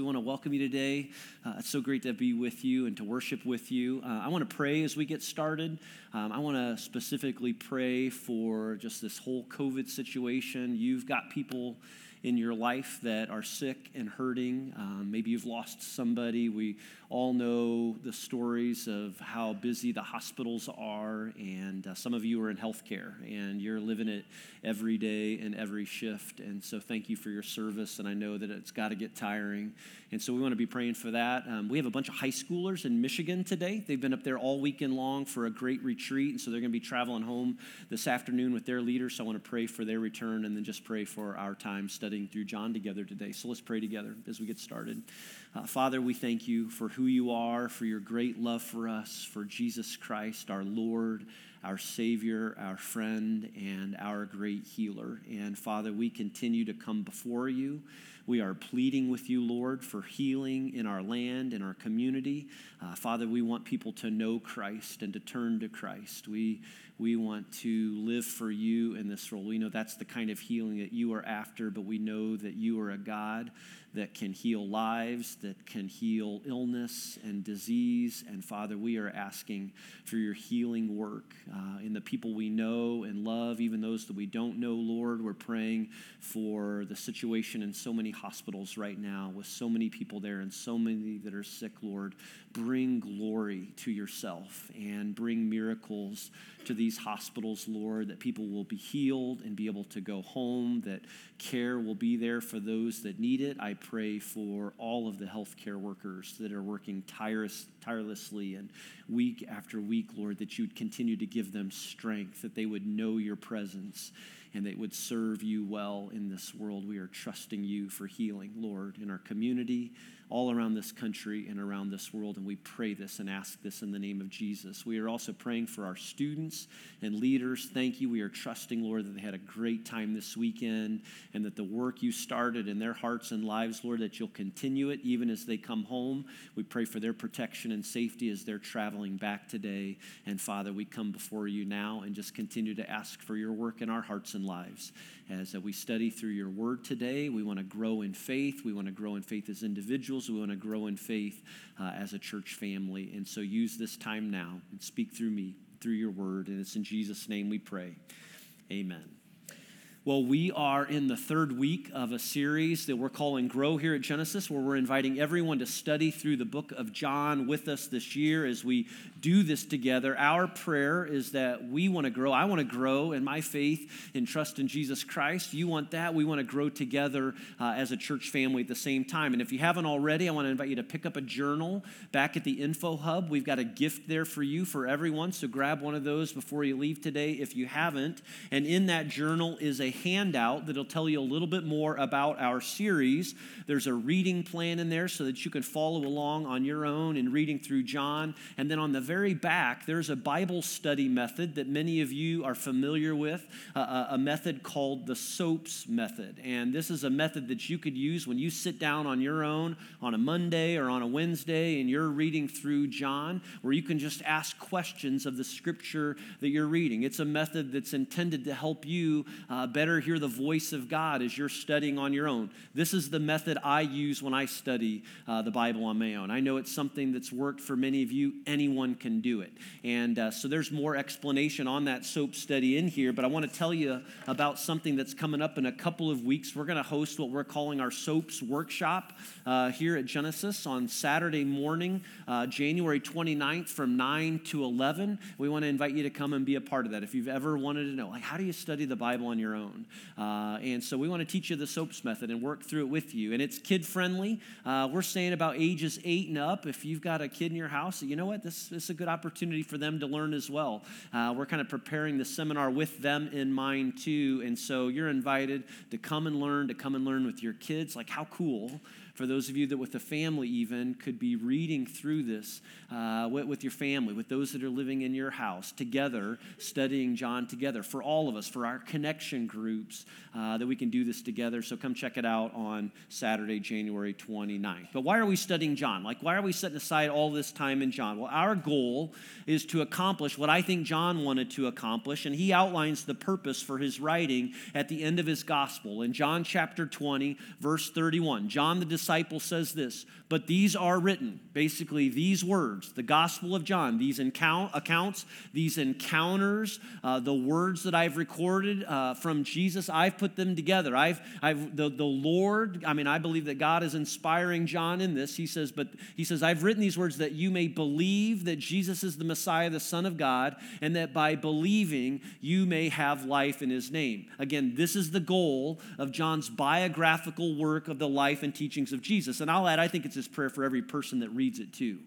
We want to welcome you today. It's so great to be with you and to worship with you. I want to pray as we get started. I want to specifically pray for just this whole COVID situation. You've got people in your life that are sick and hurting. Maybe you've lost somebody. We all know the stories of how busy the hospitals are, and some of you are in healthcare, and you're living it every day and every shift, and so thank you for your service, and I know that it's got to get tiring, and so we want to be praying for that. We have a bunch of high schoolers in Michigan today. They've been up there all weekend long for a great retreat, and so they're going to be traveling home this afternoon with their leaders, so I want to pray for their return, and then just pray for our time studying through John together today. So let's pray together as we get started. Father, we thank you for who you are, for your great love for us, for Jesus Christ, our Lord, our Savior, our friend, and our great healer. And Father, we continue to come before you. We are pleading with you, Lord, for healing in our land, in our community. Father, we want people to know Christ and to turn to Christ. We want to live for you in this role. We know that's the kind of healing that you are after, but we know that you are a God that can heal lives, that can heal illness and disease. And Father, we are asking for your healing work in the people we know and love, even those that we don't know, Lord. We're praying for the situation in so many hospitals right now with so many people there and so many that are sick, Lord. Bring glory to yourself and bring miracles to these hospitals, Lord, that people will be healed and be able to go home, that care will be there for those that need it. I pray for all of the healthcare workers that are working tirelessly and week after week, Lord, that you'd continue to give them strength, that they would know your presence, and they would serve you well in this world. We are trusting you for healing, Lord, in our community, all around this country and around this world, and we pray this and ask this in the name of Jesus. We are also praying for our students and leaders. Thank you. We are trusting, Lord, that they had a great time this weekend and that the work you started in their hearts and lives, Lord, that you'll continue it even as they come home. We pray for their protection and safety as they're traveling back today. And Father, we come before you now and just continue to ask for your work in our hearts and lives. As we study through your word today, we want to grow in faith. We want to grow in faith as individuals. We want to grow in faith as a church family. And so use this time now and speak through me, through your word. And it's in Jesus' name we pray. Amen. Well, we are in the third week of a series that we're calling Grow here at Genesis, where we're inviting everyone to study through the book of John with us this year as we do this together. Our prayer is that we want to grow. I want to grow in my faith and trust in Jesus Christ. You want that. We want to grow together as a church family at the same time. And if you haven't already, I want to invite you to pick up a journal back at the Info Hub. We've got a gift there for you, for everyone, so grab one of those before you leave today if you haven't. And in that journal is a handout that'll tell you a little bit more about our series. There's a reading plan in there so that you can follow along on your own in reading through John. And then on the very back, there's a Bible study method that many of you are familiar with, a method called the SOAP method. And this is a method that you could use when you sit down on your own on a Monday or on a Wednesday and you're reading through John, where you can just ask questions of the scripture that you're reading. It's a method that's intended to help you better hear the voice of God as you're studying on your own. This is the method I use when I study the Bible on my own. I know it's something that's worked for many of you. Anyone can do it. And so there's more explanation on that SOAP study in here, but I want to tell you about something that's coming up in a couple of weeks. We're going to host what we're calling our SOAPs workshop here at Genesis on Saturday morning, January 29th from 9 to 11. We want to invite you to come and be a part of that. If you've ever wanted to know, like, how do you study the Bible on your own? And so we want to teach you the SOAPs method and work through it with you. And it's kid-friendly. We're saying about ages 8 and up. If you've got a kid in your house, you know what? This is a good opportunity for them to learn as well. We're kind of preparing the seminar with them in mind, too. And so you're invited to come and learn with your kids. Like, how cool for those of you that with a family even could be reading through this with your family, with those that are living in your house, together, studying John together. For all of us, for our connection groups, that we can do this together. So come check it out on Saturday, January 29th. But why are we studying John? Like, why are we setting aside all this time in John? Well, our goal is to accomplish what I think John wanted to accomplish, and he outlines the purpose for his writing at the end of his gospel. In John chapter 20, verse 31, John the disciple, disciple says this, but these are written, basically these words, the Gospel of John, these accounts, these encounters, the words that I've recorded from Jesus, I've put them together. The Lord, I believe that God is inspiring John in this. He says, I've written these words that you may believe that Jesus is the Messiah, the Son of God, and that by believing you may have life in his name. Again, this is the goal of John's biographical work of the life and teachings of Jesus. And I'll add, I think it's his prayer for every person that reads it too,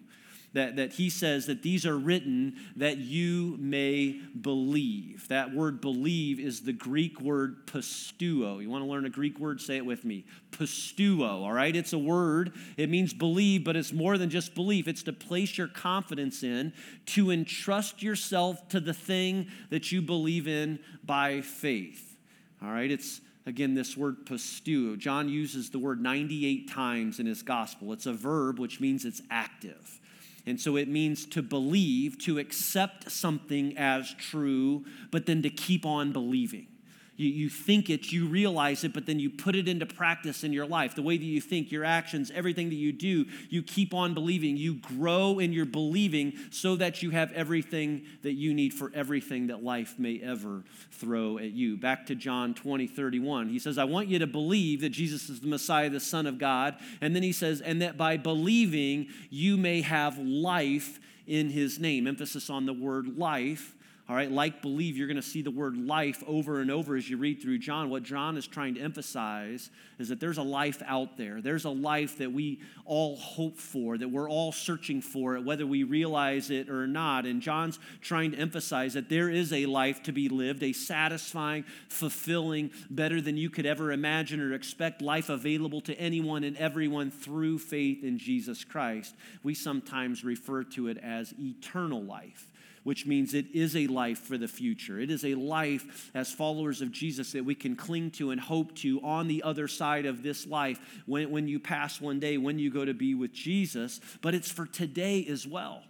that he says that these are written that you may believe. That word believe is the Greek word pistuo. You want to learn a Greek word? Say it with me. Pistuo, all right? It's a word. It means believe, but it's more than just belief. It's to place your confidence in, to entrust yourself to the thing that you believe in by faith. All right? It's, again, this word pistuo. John uses the word 98 times in his gospel. It's a verb, which means it's active. And so it means to believe, to accept something as true, but then to keep on believing. You think it, you realize it, but then you put it into practice in your life. The way that you think, your actions, everything that you do, you keep on believing. You grow in your believing so that you have everything that you need for everything that life may ever throw at you. Back to John 20:31. He says, I want you to believe that Jesus is the Messiah, the Son of God. And then he says, and that by believing, you may have life in his name. Emphasis on the word life. All right, like believe, you're going to see the word life over and over as you read through John. What John is trying to emphasize is that there's a life out there. There's a life that we all hope for, that we're all searching for, whether we realize it or not. And John's trying to emphasize that there is a life to be lived, a satisfying, fulfilling, better than you could ever imagine or expect life available to anyone and everyone through faith in Jesus Christ. We sometimes refer to it as eternal life, which means it is a life for the future. It is a life as followers of Jesus that we can cling to and hope to on the other side of this life when you pass one day, when you go to be with Jesus, but it's for today as well.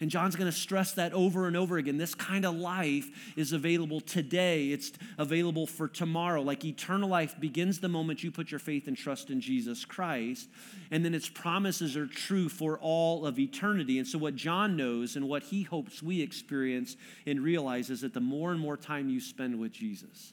And John's going to stress that over and over again. This kind of life is available today. It's available for tomorrow. Like eternal life begins the moment you put your faith and trust in Jesus Christ. And then its promises are true for all of eternity. And so what John knows and what he hopes we experience and realize is that the more and more time you spend with Jesus,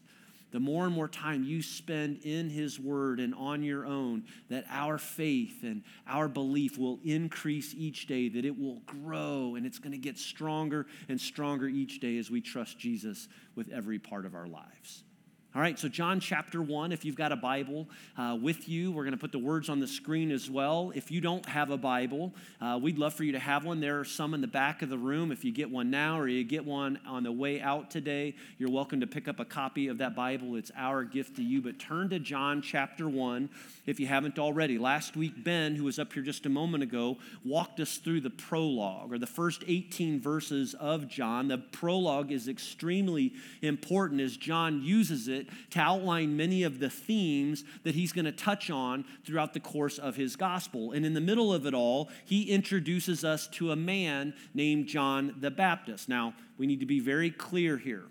the more and more time you spend in his word and on your own, that our faith and our belief will increase each day, that it will grow, and it's going to get stronger and stronger each day as we trust Jesus with every part of our lives. All right, so John chapter 1, if you've got a Bible with you, we're going to put the words on the screen as well. If you don't have a Bible, we'd love for you to have one. There are some in the back of the room. If you get one now or you get one on the way out today, you're welcome to pick up a copy of that Bible. It's our gift to you. But turn to John chapter 1 if you haven't already. Last week, Ben, who was up here just a moment ago, walked us through the prologue or the first 18 verses of John. The prologue is extremely important as John uses it to outline many of the themes that he's going to touch on throughout the course of his gospel. And in the middle of it all, he introduces us to a man named John the Baptist. Now, we need to be very clear here.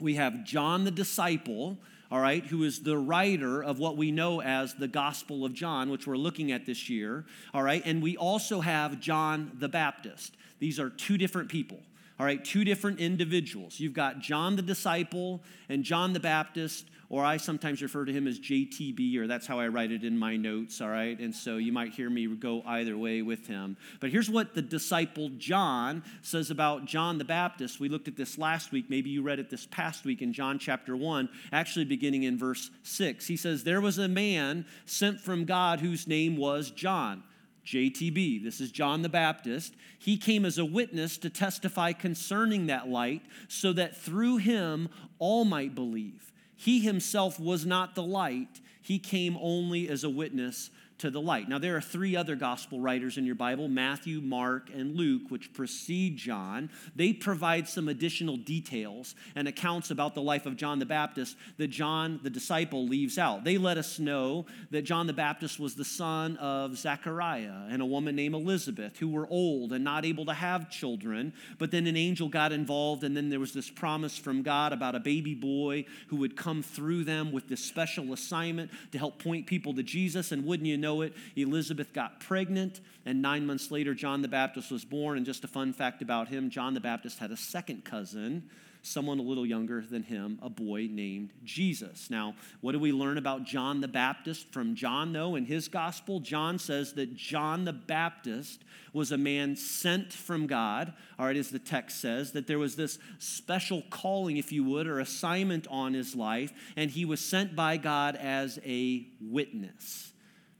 We have John the disciple, all right, who is the writer of what we know as the Gospel of John, which we're looking at this year, all right, and we also have John the Baptist. These are two different people. All right, two different individuals. You've got John the disciple and John the Baptist, or I sometimes refer to him as JTB, or that's how I write it in my notes, all right? And so you might hear me go either way with him. But here's what the disciple John says about John the Baptist. We looked at this last week. Maybe you read it this past week in John chapter 1, actually beginning in verse 6. He says, there was a man sent from God whose name was John. JTB, this is John the Baptist. He came as a witness to testify concerning that light so that through him all might believe. He himself was not the light. He came only as a witness to the light. Now, there are three other gospel writers in your Bible, Matthew, Mark, and Luke, which precede John. They provide some additional details and accounts about the life of John the Baptist that John the disciple leaves out. They let us know that John the Baptist was the son of Zechariah and a woman named Elizabeth who were old and not able to have children, but then an angel got involved, and then there was this promise from God about a baby boy who would come through them with this special assignment to help point people to Jesus, and wouldn't you know, know it, Elizabeth got pregnant, and 9 months later, John the Baptist was born. And just a fun fact about him, John the Baptist had a second cousin, someone a little younger than him, a boy named Jesus. Now, what do we learn about John the Baptist from John, though? In his gospel, John says that John the Baptist was a man sent from God, all right, as the text says, that there was this special calling, if you would, or assignment on his life, and he was sent by God as a witness.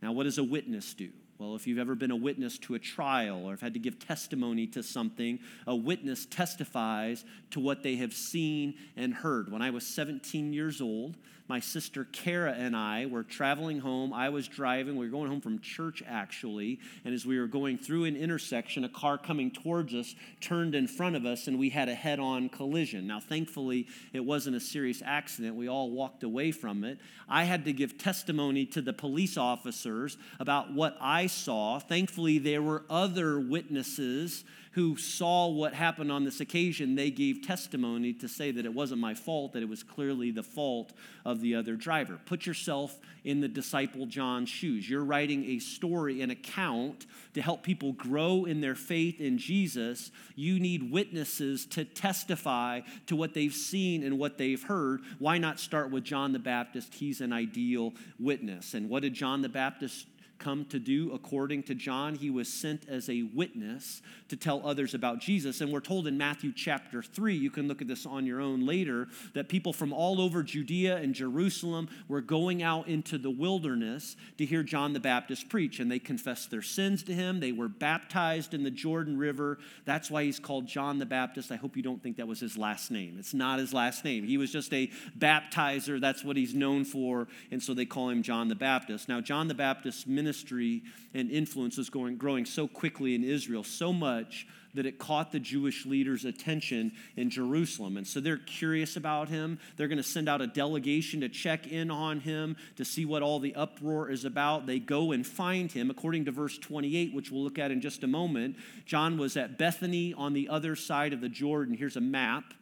Now, what does a witness do? Well, if you've ever been a witness to a trial or have had to give testimony to something, a witness testifies to what they have seen and heard. When I was 17 years old, my sister Kara and I were traveling home. I was driving. We were going home from church, actually. And as we were going through an intersection, a car coming towards us turned in front of us, and we had a head-on collision. Now, thankfully, it wasn't a serious accident. We all walked away from it. I had to give testimony to the police officers about what I saw. Thankfully, there were other witnesses who saw what happened on this occasion. They gave testimony to say that it wasn't my fault, that it was clearly the fault of the other driver. Put yourself in the disciple John's shoes. You're writing a story, an account to help people grow in their faith in Jesus. You need witnesses to testify to what they've seen and what they've heard. Why not start with John the Baptist? He's an ideal witness. And what did John the Baptist come to do? According to John, he was sent as a witness to tell others about Jesus. And we're told in Matthew chapter 3, you can look at this on your own later, that people from all over Judea and Jerusalem were going out into the wilderness to hear John the Baptist preach. And they confessed their sins to him. They were baptized in the Jordan River. That's why he's called John the Baptist. I hope you don't think that was his last name. It's not his last name. He was just a baptizer. That's what he's known for. And so they call him John the Baptist. Now, John the Baptist's ministry and influence was growing so quickly in Israel, so much that it caught the Jewish leaders' attention in Jerusalem. And so they're curious about him. They're going to send out a delegation to check in on him, to see what all the uproar is about. They go and find him. According to verse 28, which we'll look at in just a moment, John was at Bethany on the other side of the Jordan. Here's a map.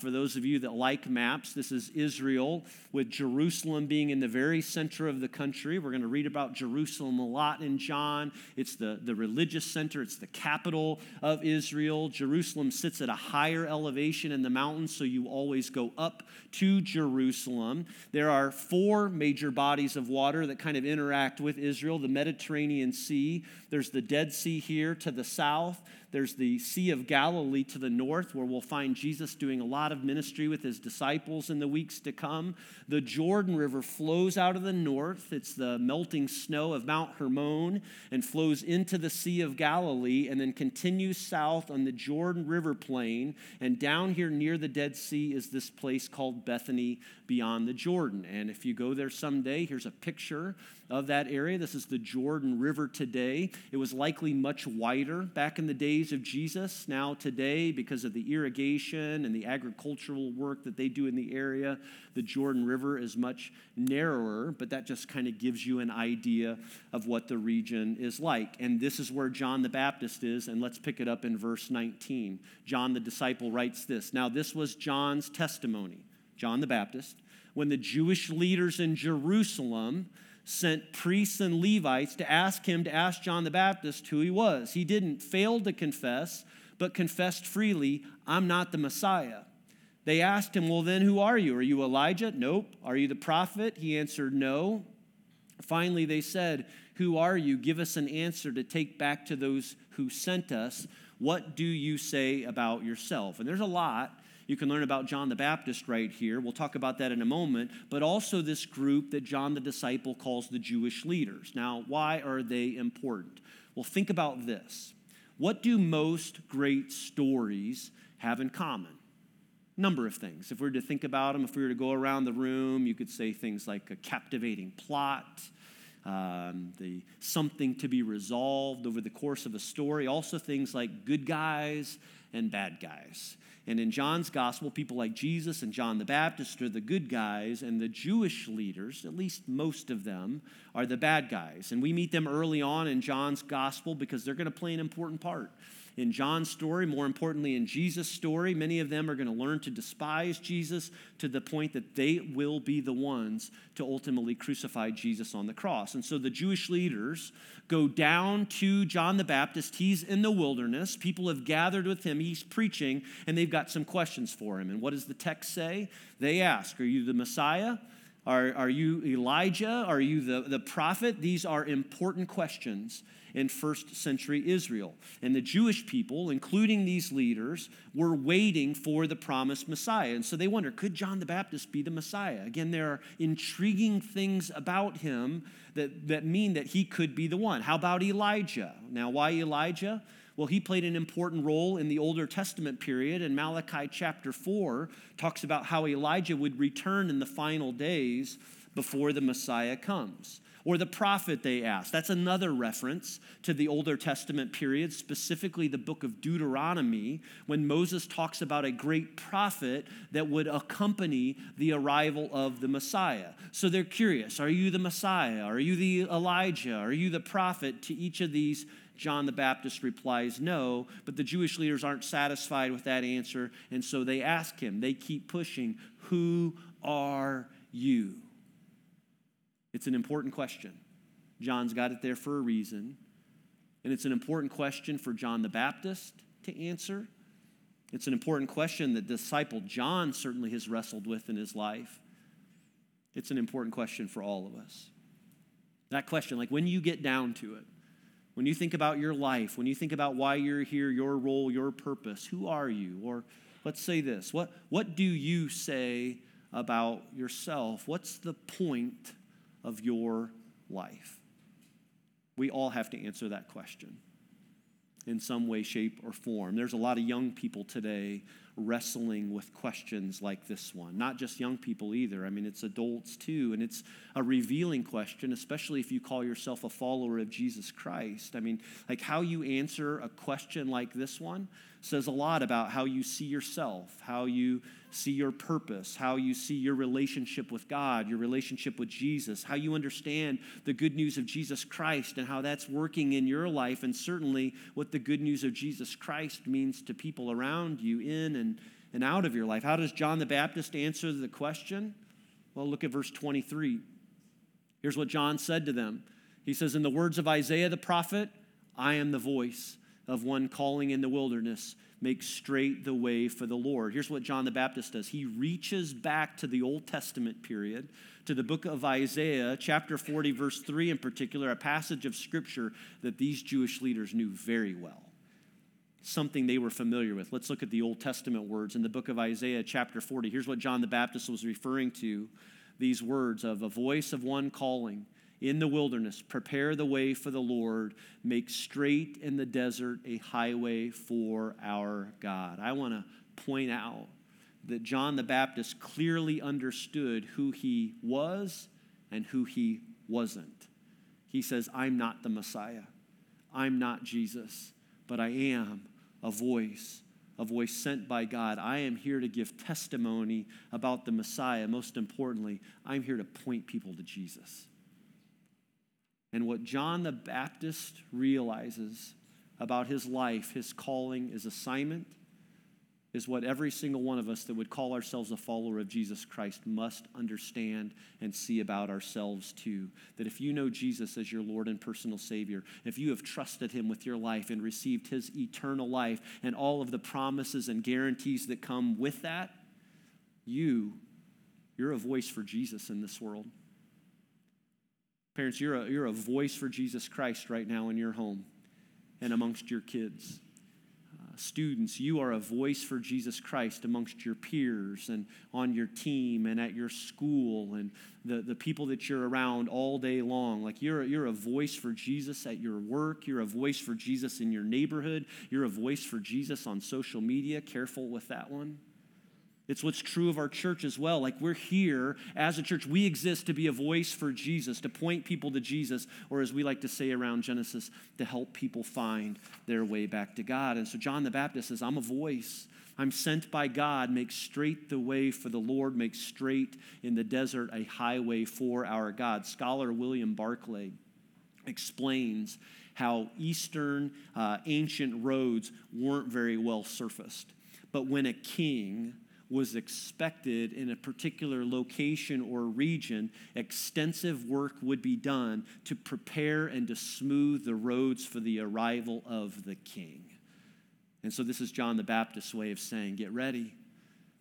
For those of you that like maps, this is Israel, with Jerusalem being in the very center of the country. We're going to read about Jerusalem a lot in John. It's the religious center. It's the capital of Israel. Jerusalem sits at a higher elevation in the mountains, so you always go up to Jerusalem. There are four major bodies of water that kind of interact with Israel. The Mediterranean Sea. There's the Dead Sea here to the south. There's the Sea of Galilee to the north, where we'll find Jesus doing a lot of ministry with his disciples in the weeks to come. The Jordan River flows out of the north. It's the melting snow of Mount Hermon, and flows into the Sea of Galilee, and then continues south on the Jordan River plain. And down here near the Dead Sea is this place called Bethany beyond the Jordan. And if you go there someday, here's a picture of that area. This is the Jordan River today. It was likely much wider back in the days of Jesus. Now today, because of the irrigation and the agricultural work that they do in the area, the Jordan River is much narrower, but that just kind of gives you an idea of what the region is like. And this is where John the Baptist is, and let's pick it up in verse 19. John the disciple writes this. Now this was John's testimony, John the Baptist, when the Jewish leaders in Jerusalem sent priests and Levites to ask him to ask John the Baptist who he was. He didn't fail to confess, but confessed freely, "I'm not the Messiah." They asked him, "Well, then who are you? Are you Elijah?" "Nope." "Are you the prophet?" He answered, "No." Finally, they said, "Who are you? Give us an answer to take back to those who sent us. What do you say about yourself?" And there's a lot you can learn about John the Baptist right here. We'll talk about that in a moment, but also this group that John the disciple calls the Jewish leaders. Now, why are they important? Well, think about this. What do most great stories have in common? Number of things. If we were to think about them, if we were to go around the room, you could say things like a captivating plot, the something to be resolved over the course of a story. Also things like good guys and bad guys. And in John's gospel, people like Jesus and John the Baptist are the good guys, and the Jewish leaders, at least most of them, are the bad guys. And we meet them early on in John's gospel because they're going to play an important part. In John's story, more importantly in Jesus' story, many of them are going to learn to despise Jesus to the point that they will be the ones to ultimately crucify Jesus on the cross. And so the Jewish leaders go down to John the Baptist. He's in the wilderness. People have gathered with him. He's preaching, and they've got some questions for him. And what does the text say? They ask, "Are you the Messiah? Are you Elijah? Are you the prophet?" These are important questions in first century Israel. And the Jewish people, including these leaders, were waiting for the promised Messiah. And so they wonder, could John the Baptist be the Messiah? Again, there are intriguing things about him that mean that he could be the one. How about Elijah? Now, why Elijah? Well, he played an important role in the Older Testament period, and Malachi chapter 4 talks about how Elijah would return in the final days before the Messiah comes. Or the prophet, they asked. That's another reference to the Older Testament period, specifically the book of Deuteronomy, when Moses talks about a great prophet that would accompany the arrival of the Messiah. So they're curious, are you the Messiah? Are you the Elijah? Are you the prophet? To each of these, John the Baptist replies no, but the Jewish leaders aren't satisfied with that answer, and so they ask him, they keep pushing, who are you? It's an important question. John's got it there for a reason, and it's an important question for John the Baptist to answer. It's an important question that disciple John certainly has wrestled with in his life. It's an important question for all of us. That question, like when you get down to it, when you think about your life, when you think about why you're here, your role, your purpose, who are you? Or let's say this, what do you say about yourself? What's the point of your life? We all have to answer that question in some way, shape, or form. There's a lot of young people today wrestling with questions like this one. Not just young people either. I mean, it's adults too, and it's a revealing question, especially if you call yourself a follower of Jesus Christ. I mean, like how you answer a question like this one says a lot about how you see yourself, how you see your purpose, how you see your relationship with God, your relationship with Jesus, how you understand the good news of Jesus Christ and how that's working in your life, and certainly what the good news of Jesus Christ means to people around you in and out of your life. How does John the Baptist answer the question? Well, look at verse 23. Here's what John said to them. He says, "In the words of Isaiah the prophet, I am the voice of one calling in the wilderness, make straight the way for the Lord." Here's what John the Baptist does. He reaches back to the Old Testament period, to the book of Isaiah, chapter 40, verse 3 in particular, a passage of scripture that these Jewish leaders knew very well, something they were familiar with. Let's look at the Old Testament words in the book of Isaiah, chapter 40. Here's what John the Baptist was referring to, these words of a voice of one calling in the wilderness, prepare the way for the Lord, make straight in the desert a highway for our God. I want to point out that John the Baptist clearly understood who he was and who he wasn't. He says, I'm not the Messiah. I'm not Jesus, but I am a voice sent by God. I am here to give testimony about the Messiah. Most importantly, I'm here to point people to Jesus. And what John the Baptist realizes about his life, his calling, his assignment, is what every single one of us that would call ourselves a follower of Jesus Christ must understand and see about ourselves too. That if you know Jesus as your Lord and personal Savior, if you have trusted him with your life and received his eternal life and all of the promises and guarantees that come with that, you're a voice for Jesus in this world. Parents, you're a voice for Jesus Christ right now in your home and amongst your kids. Students, you are a voice for Jesus Christ amongst your peers and on your team and at your school and the people that you're around all day long. Like you're a voice for Jesus at your work. You're a voice for Jesus in your neighborhood. You're a voice for Jesus on social media. Careful with that one. It's what's true of our church as well. Like, we're here as a church. We exist to be a voice for Jesus, to point people to Jesus, or as we like to say around Genesis, to help people find their way back to God. And so John the Baptist says, I'm a voice. I'm sent by God. Make straight the way for the Lord. Make straight in the desert a highway for our God. Scholar William Barclay explains how Eastern ancient roads weren't very well surfaced. But when a king was expected in a particular location or region, extensive work would be done to prepare and to smooth the roads for the arrival of the king. And so this is John the Baptist's way of saying, get ready,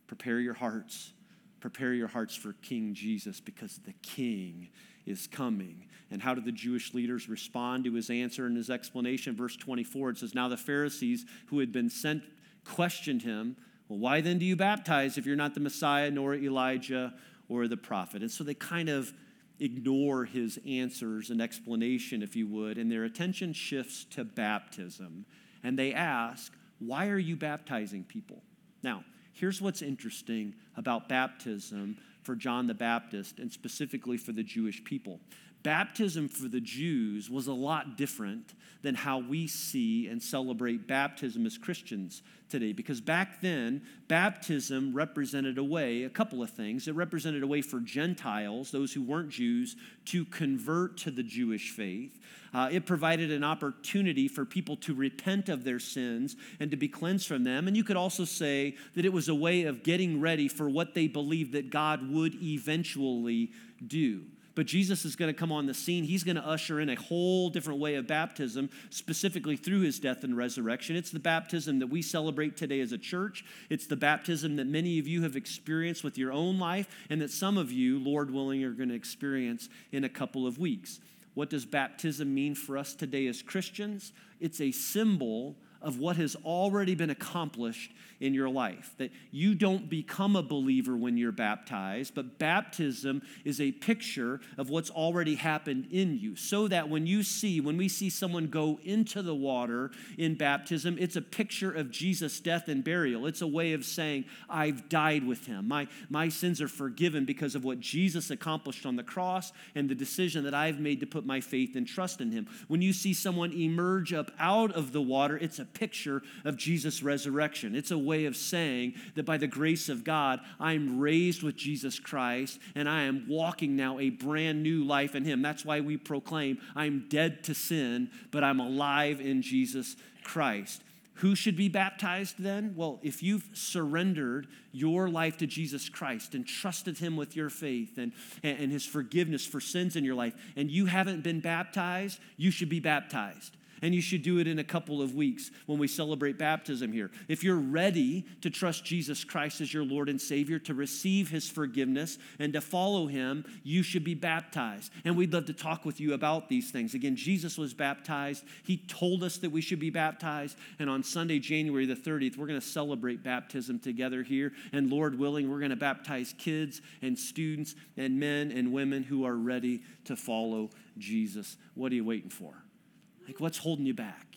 prepare your hearts. Prepare your hearts for King Jesus, because the king is coming. And how did the Jewish leaders respond to his answer and his explanation? Verse 24, it says, now the Pharisees who had been sent questioned him, well, why then do you baptize if you're not the Messiah, nor Elijah, or the prophet? And so they kind of ignore his answers and explanation, if you would, and their attention shifts to baptism. And they ask, why are you baptizing people? Now, here's what's interesting about baptism for John the Baptist and specifically for the Jewish people. Baptism for the Jews was a lot different than how we see and celebrate baptism as Christians today, because back then, baptism represented a way, a couple of things. It represented a way for Gentiles, those who weren't Jews, to convert to the Jewish faith. It provided an opportunity for people to repent of their sins and to be cleansed from them. And you could also say that it was a way of getting ready for what they believed that God would eventually do. But Jesus is going to come on the scene. He's going to usher in a whole different way of baptism, specifically through his death and resurrection. It's the baptism that we celebrate today as a church. It's the baptism that many of you have experienced with your own life, and that some of you, Lord willing, are going to experience in a couple of weeks. What does baptism mean for us today as Christians? It's a symbol of what has already been accomplished in your life. That you don't become a believer when you're baptized, but baptism is a picture of what's already happened in you. So that when we see someone go into the water in baptism, it's a picture of Jesus' death and burial. It's a way of saying, I've died with him. My sins are forgiven because of what Jesus accomplished on the cross and the decision that I've made to put my faith and trust in him. When you see someone emerge up out of the water, it's a picture of Jesus' resurrection. It's a way of saying that by the grace of God, I'm raised with Jesus Christ and I am walking now a brand new life in him. That's why we proclaim, I'm dead to sin, but I'm alive in Jesus Christ. Who should be baptized then? Well, if you've surrendered your life to Jesus Christ and trusted him with your faith and his forgiveness for sins in your life, and you haven't been baptized, you should be baptized. And you should do it in a couple of weeks when we celebrate baptism here. If you're ready to trust Jesus Christ as your Lord and Savior, to receive his forgiveness and to follow him, you should be baptized. And we'd love to talk with you about these things. Again, Jesus was baptized. He told us that we should be baptized. And on Sunday, January the 30th, we're going to celebrate baptism together here. And Lord willing, we're going to baptize kids and students and men and women who are ready to follow Jesus. What are you waiting for? Like, what's holding you back,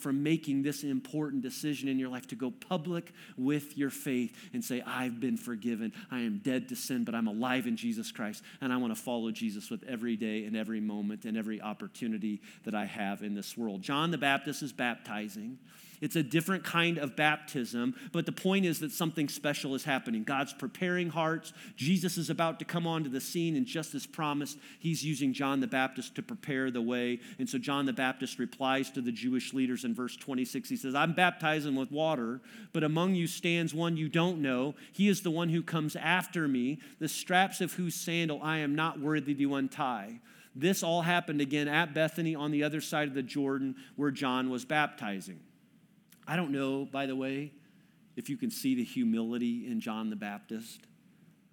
from making this important decision in your life to go public with your faith and say, I've been forgiven. I am dead to sin, but I'm alive in Jesus Christ, and I want to follow Jesus with every day and every moment and every opportunity that I have in this world. John the Baptist is baptizing. It's a different kind of baptism, but the point is that something special is happening. God's preparing hearts. Jesus is about to come onto the scene, and just as promised, he's using John the Baptist to prepare the way. And so John the Baptist replies to the Jewish leaders in verse 26. He says, I'm baptizing with water, but among you stands one you don't know. He is the one who comes after me, the straps of whose sandal I am not worthy to untie. This all happened again at Bethany on the other side of the Jordan where John was baptizing. I don't know, by the way, if you can see the humility in John the Baptist.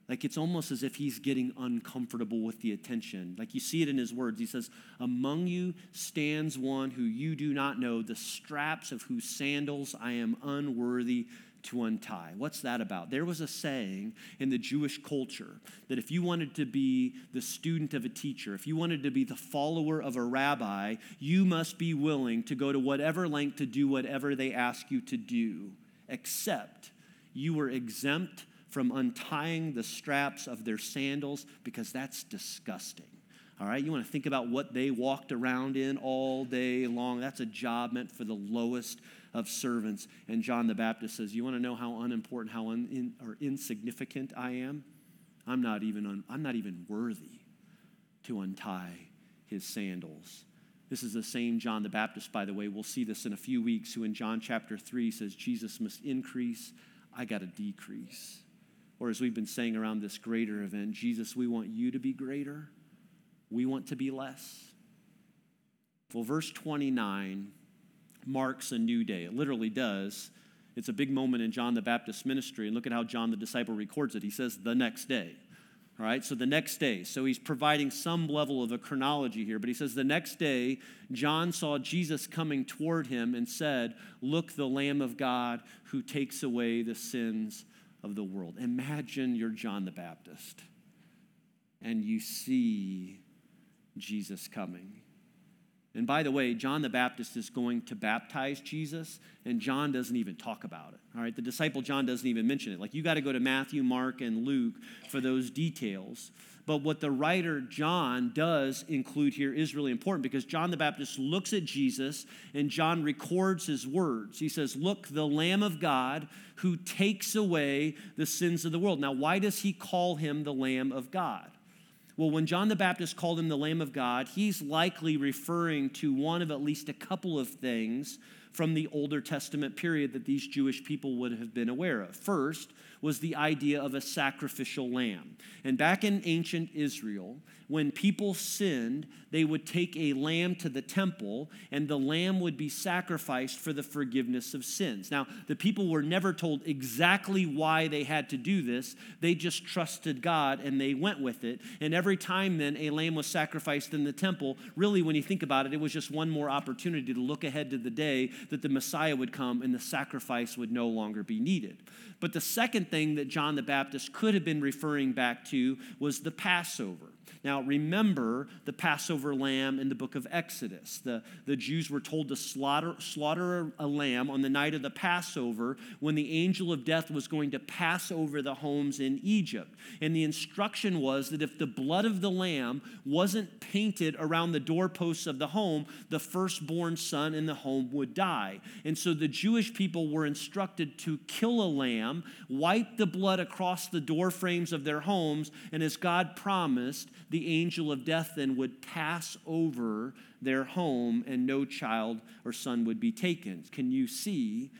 Like, it's almost as if he's getting uncomfortable with the attention. Like, you see it in his words. He says, among you stands one who you do not know, the straps of whose sandals I am unworthy to untie. What's that about? There was a saying in the Jewish culture that if you wanted to be the student of a teacher, if you wanted to be the follower of a rabbi, you must be willing to go to whatever length to do whatever they ask you to do, except you were exempt from untying the straps of their sandals because that's disgusting. All right, you want to think about what they walked around in all day long. That's a job meant for the lowest of servants. And John the Baptist says, you want to know how unimportant, how insignificant I am? I'm not even worthy to untie his sandals. This is the same John the Baptist, by the way. We'll see this in a few weeks, who in John chapter 3 says, Jesus must increase, I got to decrease. Or as we've been saying around this greater event, Jesus, we want you to be greater. We want to be less. Well, verse 29 marks a new day. It literally does. It's a big moment in John the Baptist's ministry. And look at how John the disciple records it. He says, the next day. All right, so the next day. So he's providing some level of a chronology here, but he says, the next day, John saw Jesus coming toward him and said, look, the Lamb of God who takes away the sins of the world. Imagine you're John the Baptist and you see Jesus coming. And by the way, John the Baptist is going to baptize Jesus, and John doesn't even talk about it. All right, the disciple John doesn't even mention it. Like, you got to go to Matthew, Mark, and Luke for those details. But what the writer John does include here is really important, because John the Baptist looks at Jesus, and John records his words. He says, look, the Lamb of God who takes away the sins of the world. Now, why does he call him the Lamb of God? Well, when John the Baptist called him the Lamb of God, he's likely referring to one of at least a couple of things from the Older Testament period that these Jewish people would have been aware of. First was the idea of a sacrificial lamb. And back in ancient Israel, when people sinned, they would take a lamb to the temple, and the lamb would be sacrificed for the forgiveness of sins. Now, the people were never told exactly why they had to do this. They just trusted God, and they went with it. And every time then a lamb was sacrificed in the temple, really when you think about it, it was just one more opportunity to look ahead to the day that the Messiah would come and the sacrifice would no longer be needed. But the second thing that John the Baptist could have been referring back to was the Passover. Now, remember the Passover lamb in the book of Exodus. The Jews were told to slaughter a lamb on the night of the Passover when the angel of death was going to pass over the homes in Egypt. And the instruction was that if the blood of the lamb wasn't painted around the doorposts of the home, the firstborn son in the home would die. And so the Jewish people were instructed to kill a lamb, wipe the blood across the door frames of their homes, and as God promised, the angel of death then would pass over their home and no child or son would be taken. Can you see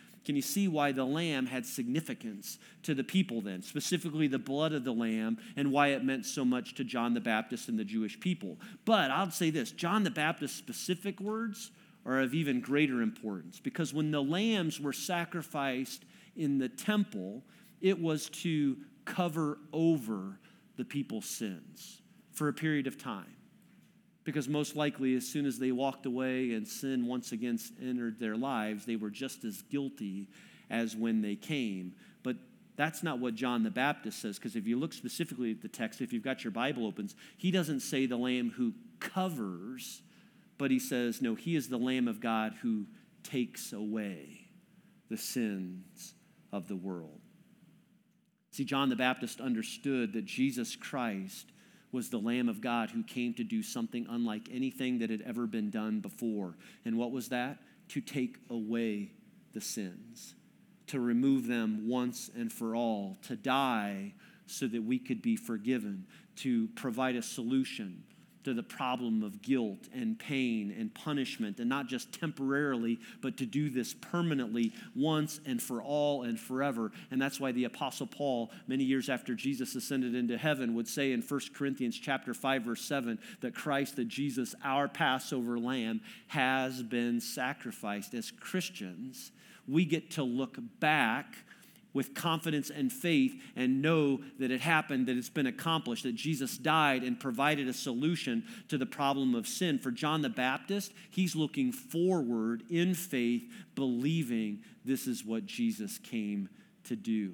why the lamb had significance to the people then, specifically the blood of the lamb, and why it meant so much to John the Baptist and the Jewish people? But I'll say this, John the Baptist's specific words are of even greater importance, because when the lambs were sacrificed in the temple, it was to cover over the people's sins for a period of time, because most likely as soon as they walked away and sin once again entered their lives, they were just as guilty as when they came. But that's not what John the Baptist says, because if you look specifically at the text, if you've got your Bible open, he doesn't say the lamb who covers, but he says, no, he is the Lamb of God who takes away the sins of the world. See, John the Baptist understood that Jesus Christ was the Lamb of God who came to do something unlike anything that had ever been done before. And what was that? To take away the sins, to remove them once and for all, to die so that we could be forgiven, to provide a solution to the problem of guilt and pain and punishment, and not just temporarily, but to do this permanently once and for all and forever. And that's why the Apostle Paul, many years after Jesus ascended into heaven, would say in 1 Corinthians chapter 5, verse 7, that Christ, that Jesus, our Passover lamb, has been sacrificed. As Christians, we get to look back with confidence and faith and know that it happened, that it's been accomplished, that Jesus died and provided a solution to the problem of sin. For John the Baptist, he's looking forward in faith, believing this is what Jesus came to do.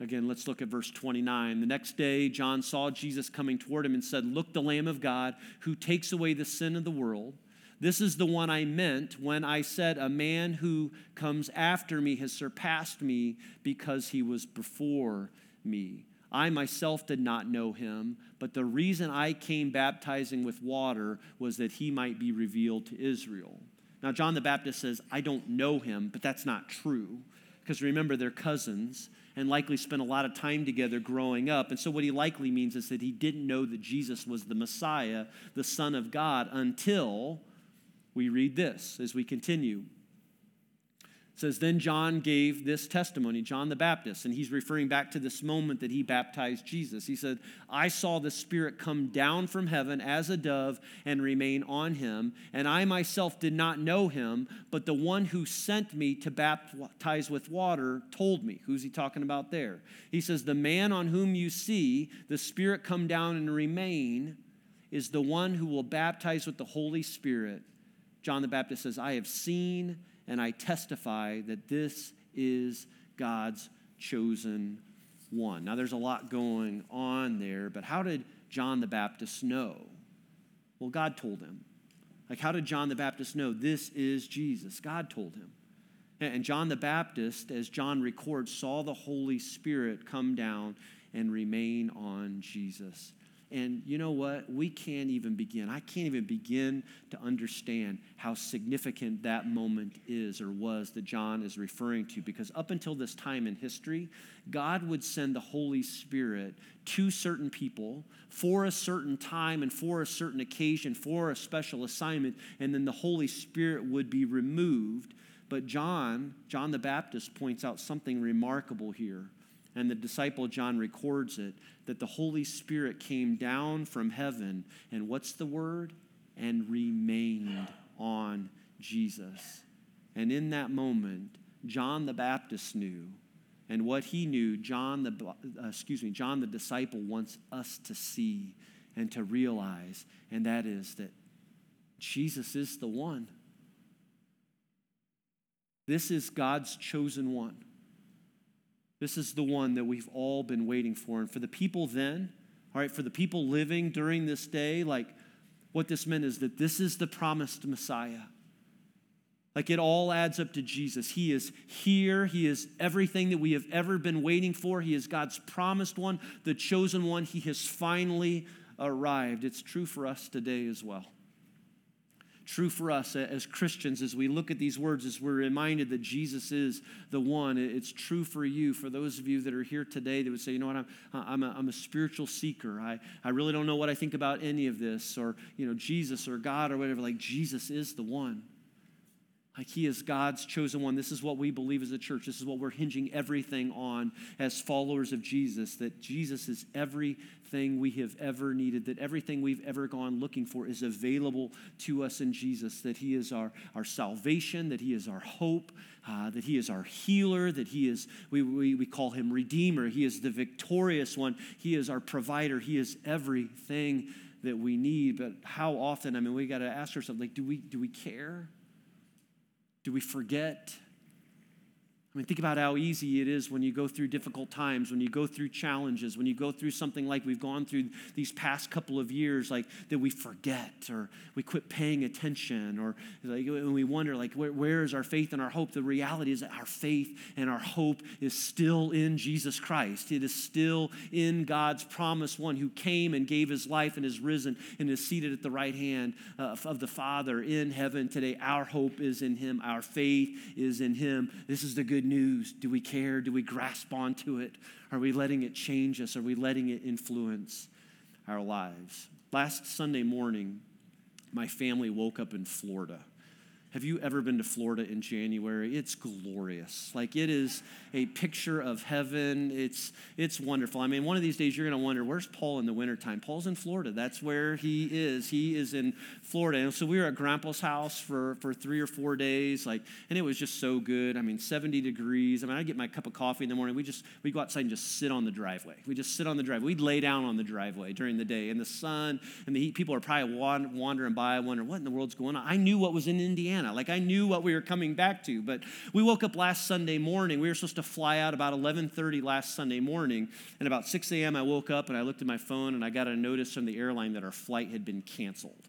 Again, let's look at verse 29. The next day, John saw Jesus coming toward him and said, look, the Lamb of God who takes away the sin of the world. This is the one I meant when I said, a man who comes after me has surpassed me because he was before me. I myself did not know him, but the reason I came baptizing with water was that he might be revealed to Israel. Now, John the Baptist says, I don't know him, but that's not true. Because remember, they're cousins and likely spent a lot of time together growing up. And so what he likely means is that he didn't know that Jesus was the Messiah, the Son of God, until we read this as we continue. It says, then John gave this testimony, John the Baptist, and he's referring back to this moment that he baptized Jesus. He said, I saw the Spirit come down from heaven as a dove and remain on him, and I myself did not know him, but the one who sent me to baptize with water told me. Who's he talking about there? He says, the man on whom you see the Spirit come down and remain is the one who will baptize with the Holy Spirit. John the Baptist says, I have seen and I testify that this is God's chosen one. Now, there's a lot going on there, but how did John the Baptist know? Well, God told him. Like, how did John the Baptist know this is Jesus? God told him. And John the Baptist, as John records, saw the Holy Spirit come down and remain on Jesus. And you know what? We can't even begin. I can't even begin to understand how significant that moment is or was that John is referring to, because up until this time in history, God would send the Holy Spirit to certain people for a certain time and for a certain occasion, for a special assignment, and then the Holy Spirit would be removed. But John the Baptist points out something remarkable here. And the disciple John records it, that the Holy Spirit came down from heaven, and what's the word? And remained on Jesus. And in that moment, John the Baptist knew, and what he knew, John the disciple wants us to see and to realize, and that is that Jesus is the one. This is God's chosen one. This is the one that we've all been waiting for. And for the people then, all right, for the people living during this day, like what this meant is that this is the promised Messiah. Like it all adds up to Jesus. He is here. He is everything that we have ever been waiting for. He is God's promised one, the chosen one. He has finally arrived. It's true for us today as well. True for us as Christians, as we look at these words, as we're reminded that Jesus is the one. It's true for you, for those of you that are here today that would say, you know what, I'm a spiritual seeker. I really don't know what I think about any of this, or, you know, Jesus or God or whatever. Like, Jesus is the one. Like, he is God's chosen one. This is what we believe as a church. This is what we're hinging everything on as followers of Jesus, that Jesus is everything we have ever needed, that everything we've ever gone looking for is available to us in Jesus, that he is our salvation, that he is our hope, that he is our healer, that he is, we call him Redeemer. He is the victorious one. He is our provider. He is everything that we need. But how often, I mean, we got to ask ourselves, like, do we care? Do we forget? I mean, think about how easy it is when you go through difficult times, when you go through challenges, when you go through something like we've gone through these past couple of years, like that we forget or we quit paying attention, or like, and we wonder, like, where is our faith and our hope? The reality is that our faith and our hope is still in Jesus Christ. It is still in God's promised one who came and gave his life and is risen and is seated at the right hand of the Father in heaven today. Our hope is in him. Our faith is in him. This is the good news. Do we care? Do we grasp onto it? Are we letting it change us? Are we letting it influence our lives? Last Sunday morning, my family woke up in Florida. Have you ever been to Florida in January? It's glorious. Like, it is a picture of heaven. It's wonderful. I mean, one of these days you're going to wonder, where's Paul in the wintertime? Paul's in Florida. That's where he is. He is in Florida. And so we were at Grandpa's house for 3 or 4 days, like, and it was just so good. I mean, 70 degrees. I mean, I get my cup of coffee in the morning. We go outside and just sit on the driveway. We just sit on the driveway. We'd lay down on the driveway during the day. And the sun and the heat, people are probably wandering by, wondering, what in the world's going on? I knew what was in Indiana. Like, I knew what we were coming back to, but we woke up last Sunday morning. We were supposed to fly out about 11:30 last Sunday morning, and about 6 a.m. I woke up, and I looked at my phone, and I got a notice from the airline that our flight had been canceled.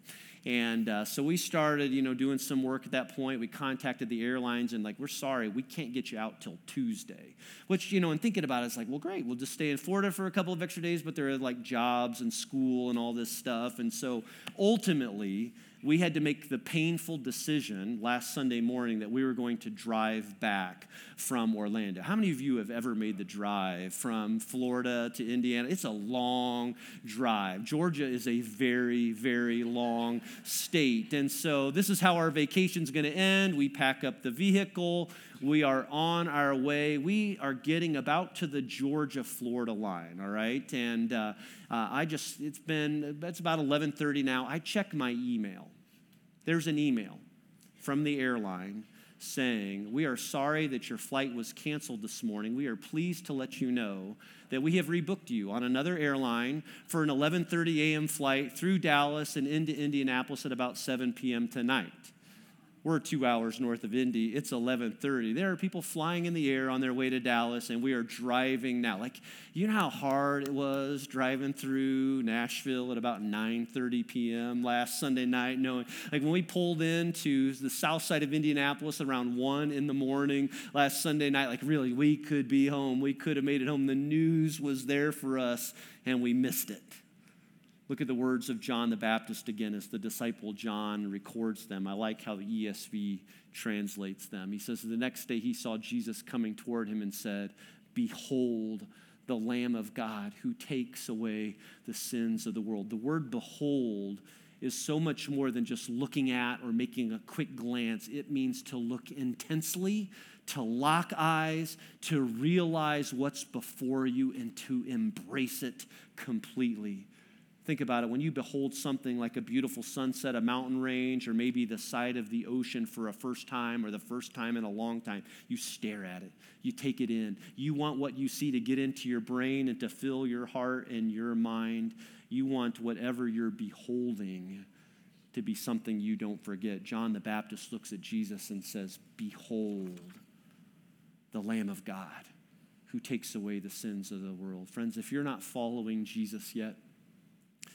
And so we started, doing some work at that point. We contacted the airlines and we're sorry, we can't get you out till Tuesday, which, and thinking about it, it's well, great. We'll just stay in Florida for a couple of extra days, but there are jobs and school and all this stuff. And so ultimately we had to make the painful decision last Sunday morning that we were going to drive back from Orlando. How many of you have ever made the drive from Florida to Indiana? It's a long drive. Georgia is a very, very long state. And so this is how our vacation's going to end. We pack up the vehicle. We are on our way. We are getting about to the Georgia-Florida line, all right? And it's about 11:30 now. I check my email. There's an email from the airline saying, "We are sorry that your flight was canceled this morning. We are pleased to let you know that we have rebooked you on another airline for an 11:30 a.m. flight through Dallas and into Indianapolis at about 7 p.m. tonight." We're 2 hours north of Indy. It's 11:30. There are people flying in the air on their way to Dallas, and we are driving now. You know how hard it was driving through Nashville at about 9:30 p.m. last Sunday night? Knowing, when we pulled into the south side of Indianapolis around 1 in the morning last Sunday night, really, we could be home. We could have made it home. The news was there for us, and we missed it. Look at the words of John the Baptist again as the disciple John records them. I like how the ESV translates them. He says, "The next day he saw Jesus coming toward him and said, 'Behold, the Lamb of God who takes away the sins of the world.'" The word "behold" is so much more than just looking at or making a quick glance. It means to look intensely, to lock eyes, to realize what's before you, and to embrace it completely. Think about it. When you behold something like a beautiful sunset, a mountain range, or maybe the side of the ocean for a first time or the first time in a long time, you stare at it. You take it in. You want what you see to get into your brain and to fill your heart and your mind. You want whatever you're beholding to be something you don't forget. John the Baptist looks at Jesus and says, "Behold, the Lamb of God who takes away the sins of the world." Friends, if you're not following Jesus yet,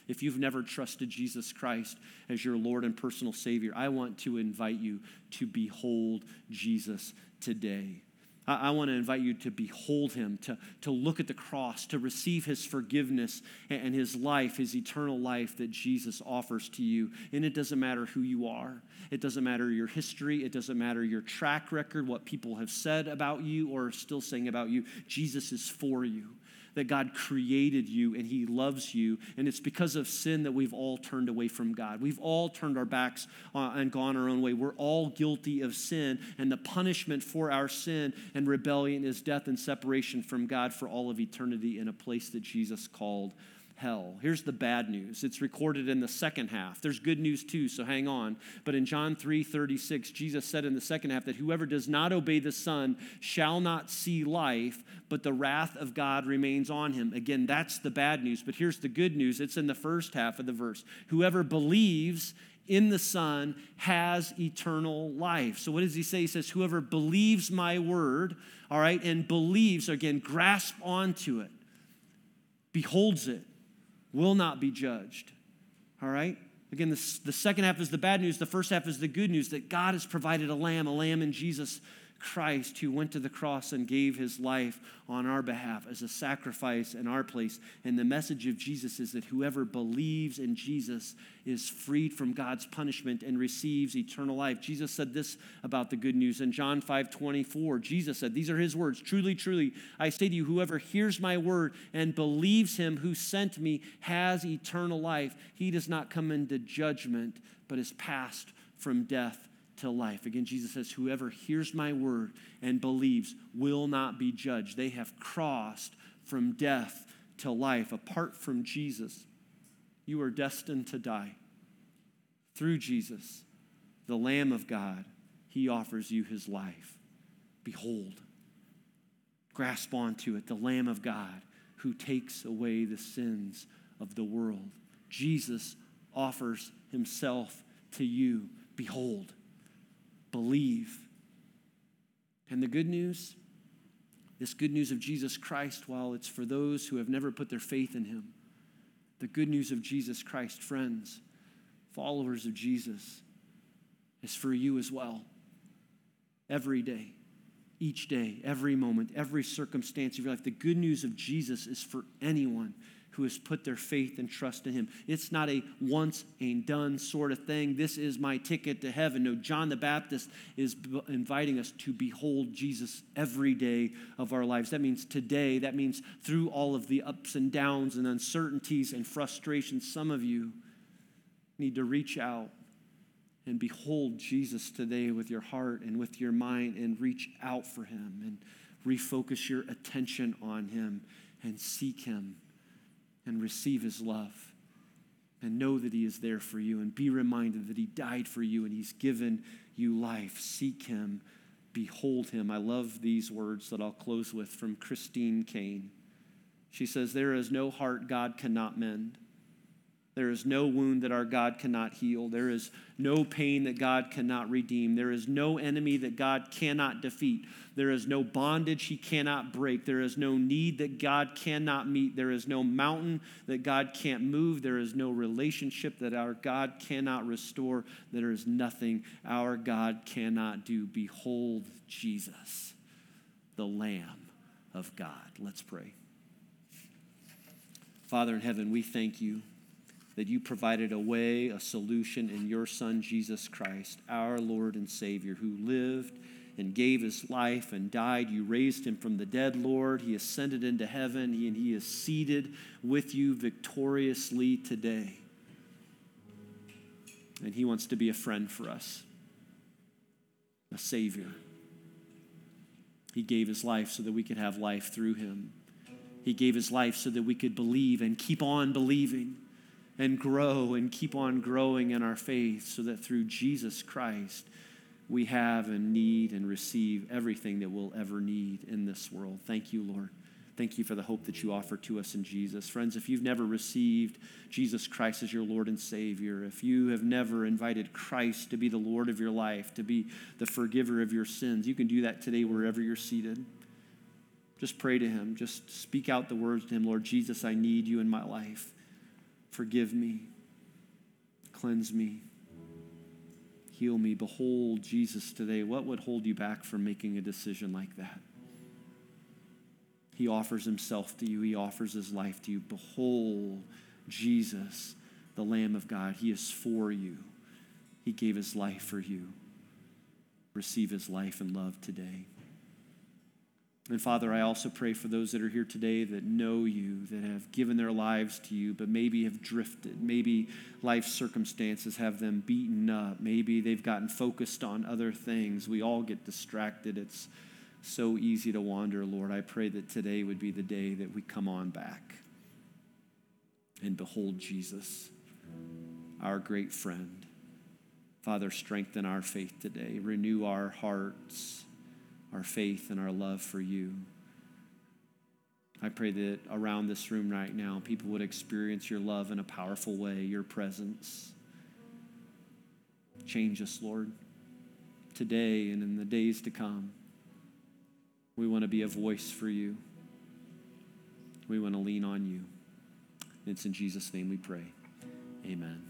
if you've never trusted Jesus Christ as your Lord and personal Savior, I want to invite you to behold Jesus today. I want to invite you to behold him, to look at the cross, to receive his forgiveness and his life, his eternal life that Jesus offers to you. And it doesn't matter who you are. It doesn't matter your history. It doesn't matter your track record, what people have said about you or are still saying about you. Jesus is for you. That God created you and he loves you. And it's because of sin that we've all turned away from God. We've all turned our backs and gone our own way. We're all guilty of sin. And the punishment for our sin and rebellion is death and separation from God for all of eternity in a place that Jesus called hell. Here's the bad news. It's recorded in the second half. There's good news too, so hang on. But in John 3:36, Jesus said in the second half that whoever does not obey the Son shall not see life, but the wrath of God remains on him. Again, that's the bad news. But here's the good news. It's in the first half of the verse. Whoever believes in the Son has eternal life. So what does he say? He says, whoever believes my word, all right, and believes, again, grasp onto it, beholds it, will not be judged, all right? Again, the second half is the bad news. The first half is the good news that God has provided a lamb in Jesus Christ who went to the cross and gave his life on our behalf as a sacrifice in our place. And the message of Jesus is that whoever believes in Jesus is freed from God's punishment and receives eternal life. Jesus said this about the good news in John 5:24. Jesus said, these are his words, "Truly, truly, I say to you, whoever hears my word and believes him who sent me has eternal life. He does not come into judgment, but is passed from death to life." Again, Jesus says, whoever hears my word and believes will not be judged. They have crossed from death to life. Apart from Jesus, you are destined to die. Through Jesus, the Lamb of God, he offers you his life. Behold, grasp onto it, the Lamb of God who takes away the sins of the world. Jesus offers himself to you. Behold. Believe. And the good news, this good news of Jesus Christ, while it's for those who have never put their faith in him, the good news of Jesus Christ, friends, followers of Jesus is for you as well. Every day, each day, every moment, every circumstance of your life, the good news of Jesus is for anyone who has put their faith and trust in him. It's not a once and done sort of thing. This is my ticket to heaven. No, John the Baptist is inviting us to behold Jesus every day of our lives. That means today. That means through all of the ups and downs and uncertainties and frustrations. Some of you need to reach out and behold Jesus today with your heart and with your mind, and reach out for him and refocus your attention on him and seek him and receive his love, and know that he is there for you, and be reminded that he died for you and he's given you life. Seek him, behold him. I love these words that I'll close with from Christine Kane. She says, "There is no heart God cannot mend. There is no wound that our God cannot heal. There is no pain that God cannot redeem. There is no enemy that God cannot defeat. There is no bondage he cannot break. There is no need that God cannot meet. There is no mountain that God can't move. There is no relationship that our God cannot restore. There is nothing our God cannot do. Behold Jesus, the Lamb of God." Let's pray. Father in heaven, we thank you that you provided a way, a solution in your Son, Jesus Christ, our Lord and Savior, who lived and gave his life and died. You raised him from the dead, Lord. He ascended into heaven, and he is seated with you victoriously today. And he wants to be a friend for us, a Savior. He gave his life so that we could have life through him. He gave his life so that we could believe and keep on believing, and grow and keep on growing in our faith, so that through Jesus Christ we have and need and receive everything that we'll ever need in this world. Thank you, Lord. Thank you for the hope that you offer to us in Jesus. Friends, if you've never received Jesus Christ as your Lord and Savior, if you have never invited Christ to be the Lord of your life, to be the forgiver of your sins, you can do that today wherever you're seated. Just pray to him. Just speak out the words to him. "Lord Jesus, I need you in my life. Forgive me, cleanse me, heal me. Behold Jesus today." What would hold you back from making a decision like that? He offers himself to you. He offers his life to you. Behold Jesus, the Lamb of God. He is for you. He gave his life for you. Receive his life and love today. And Father, I also pray for those that are here today that know you, that have given their lives to you, but maybe have drifted. Maybe life circumstances have them beaten up. Maybe they've gotten focused on other things. We all get distracted. It's so easy to wander, Lord. I pray that today would be the day that we come on back and behold Jesus, our great friend. Father, strengthen our faith today. Renew our hearts, our faith, and our love for you. I pray that around this room right now, people would experience your love in a powerful way, your presence. Change us, Lord, today and in the days to come. We want to be a voice for you. We want to lean on you. It's in Jesus' name we pray. Amen.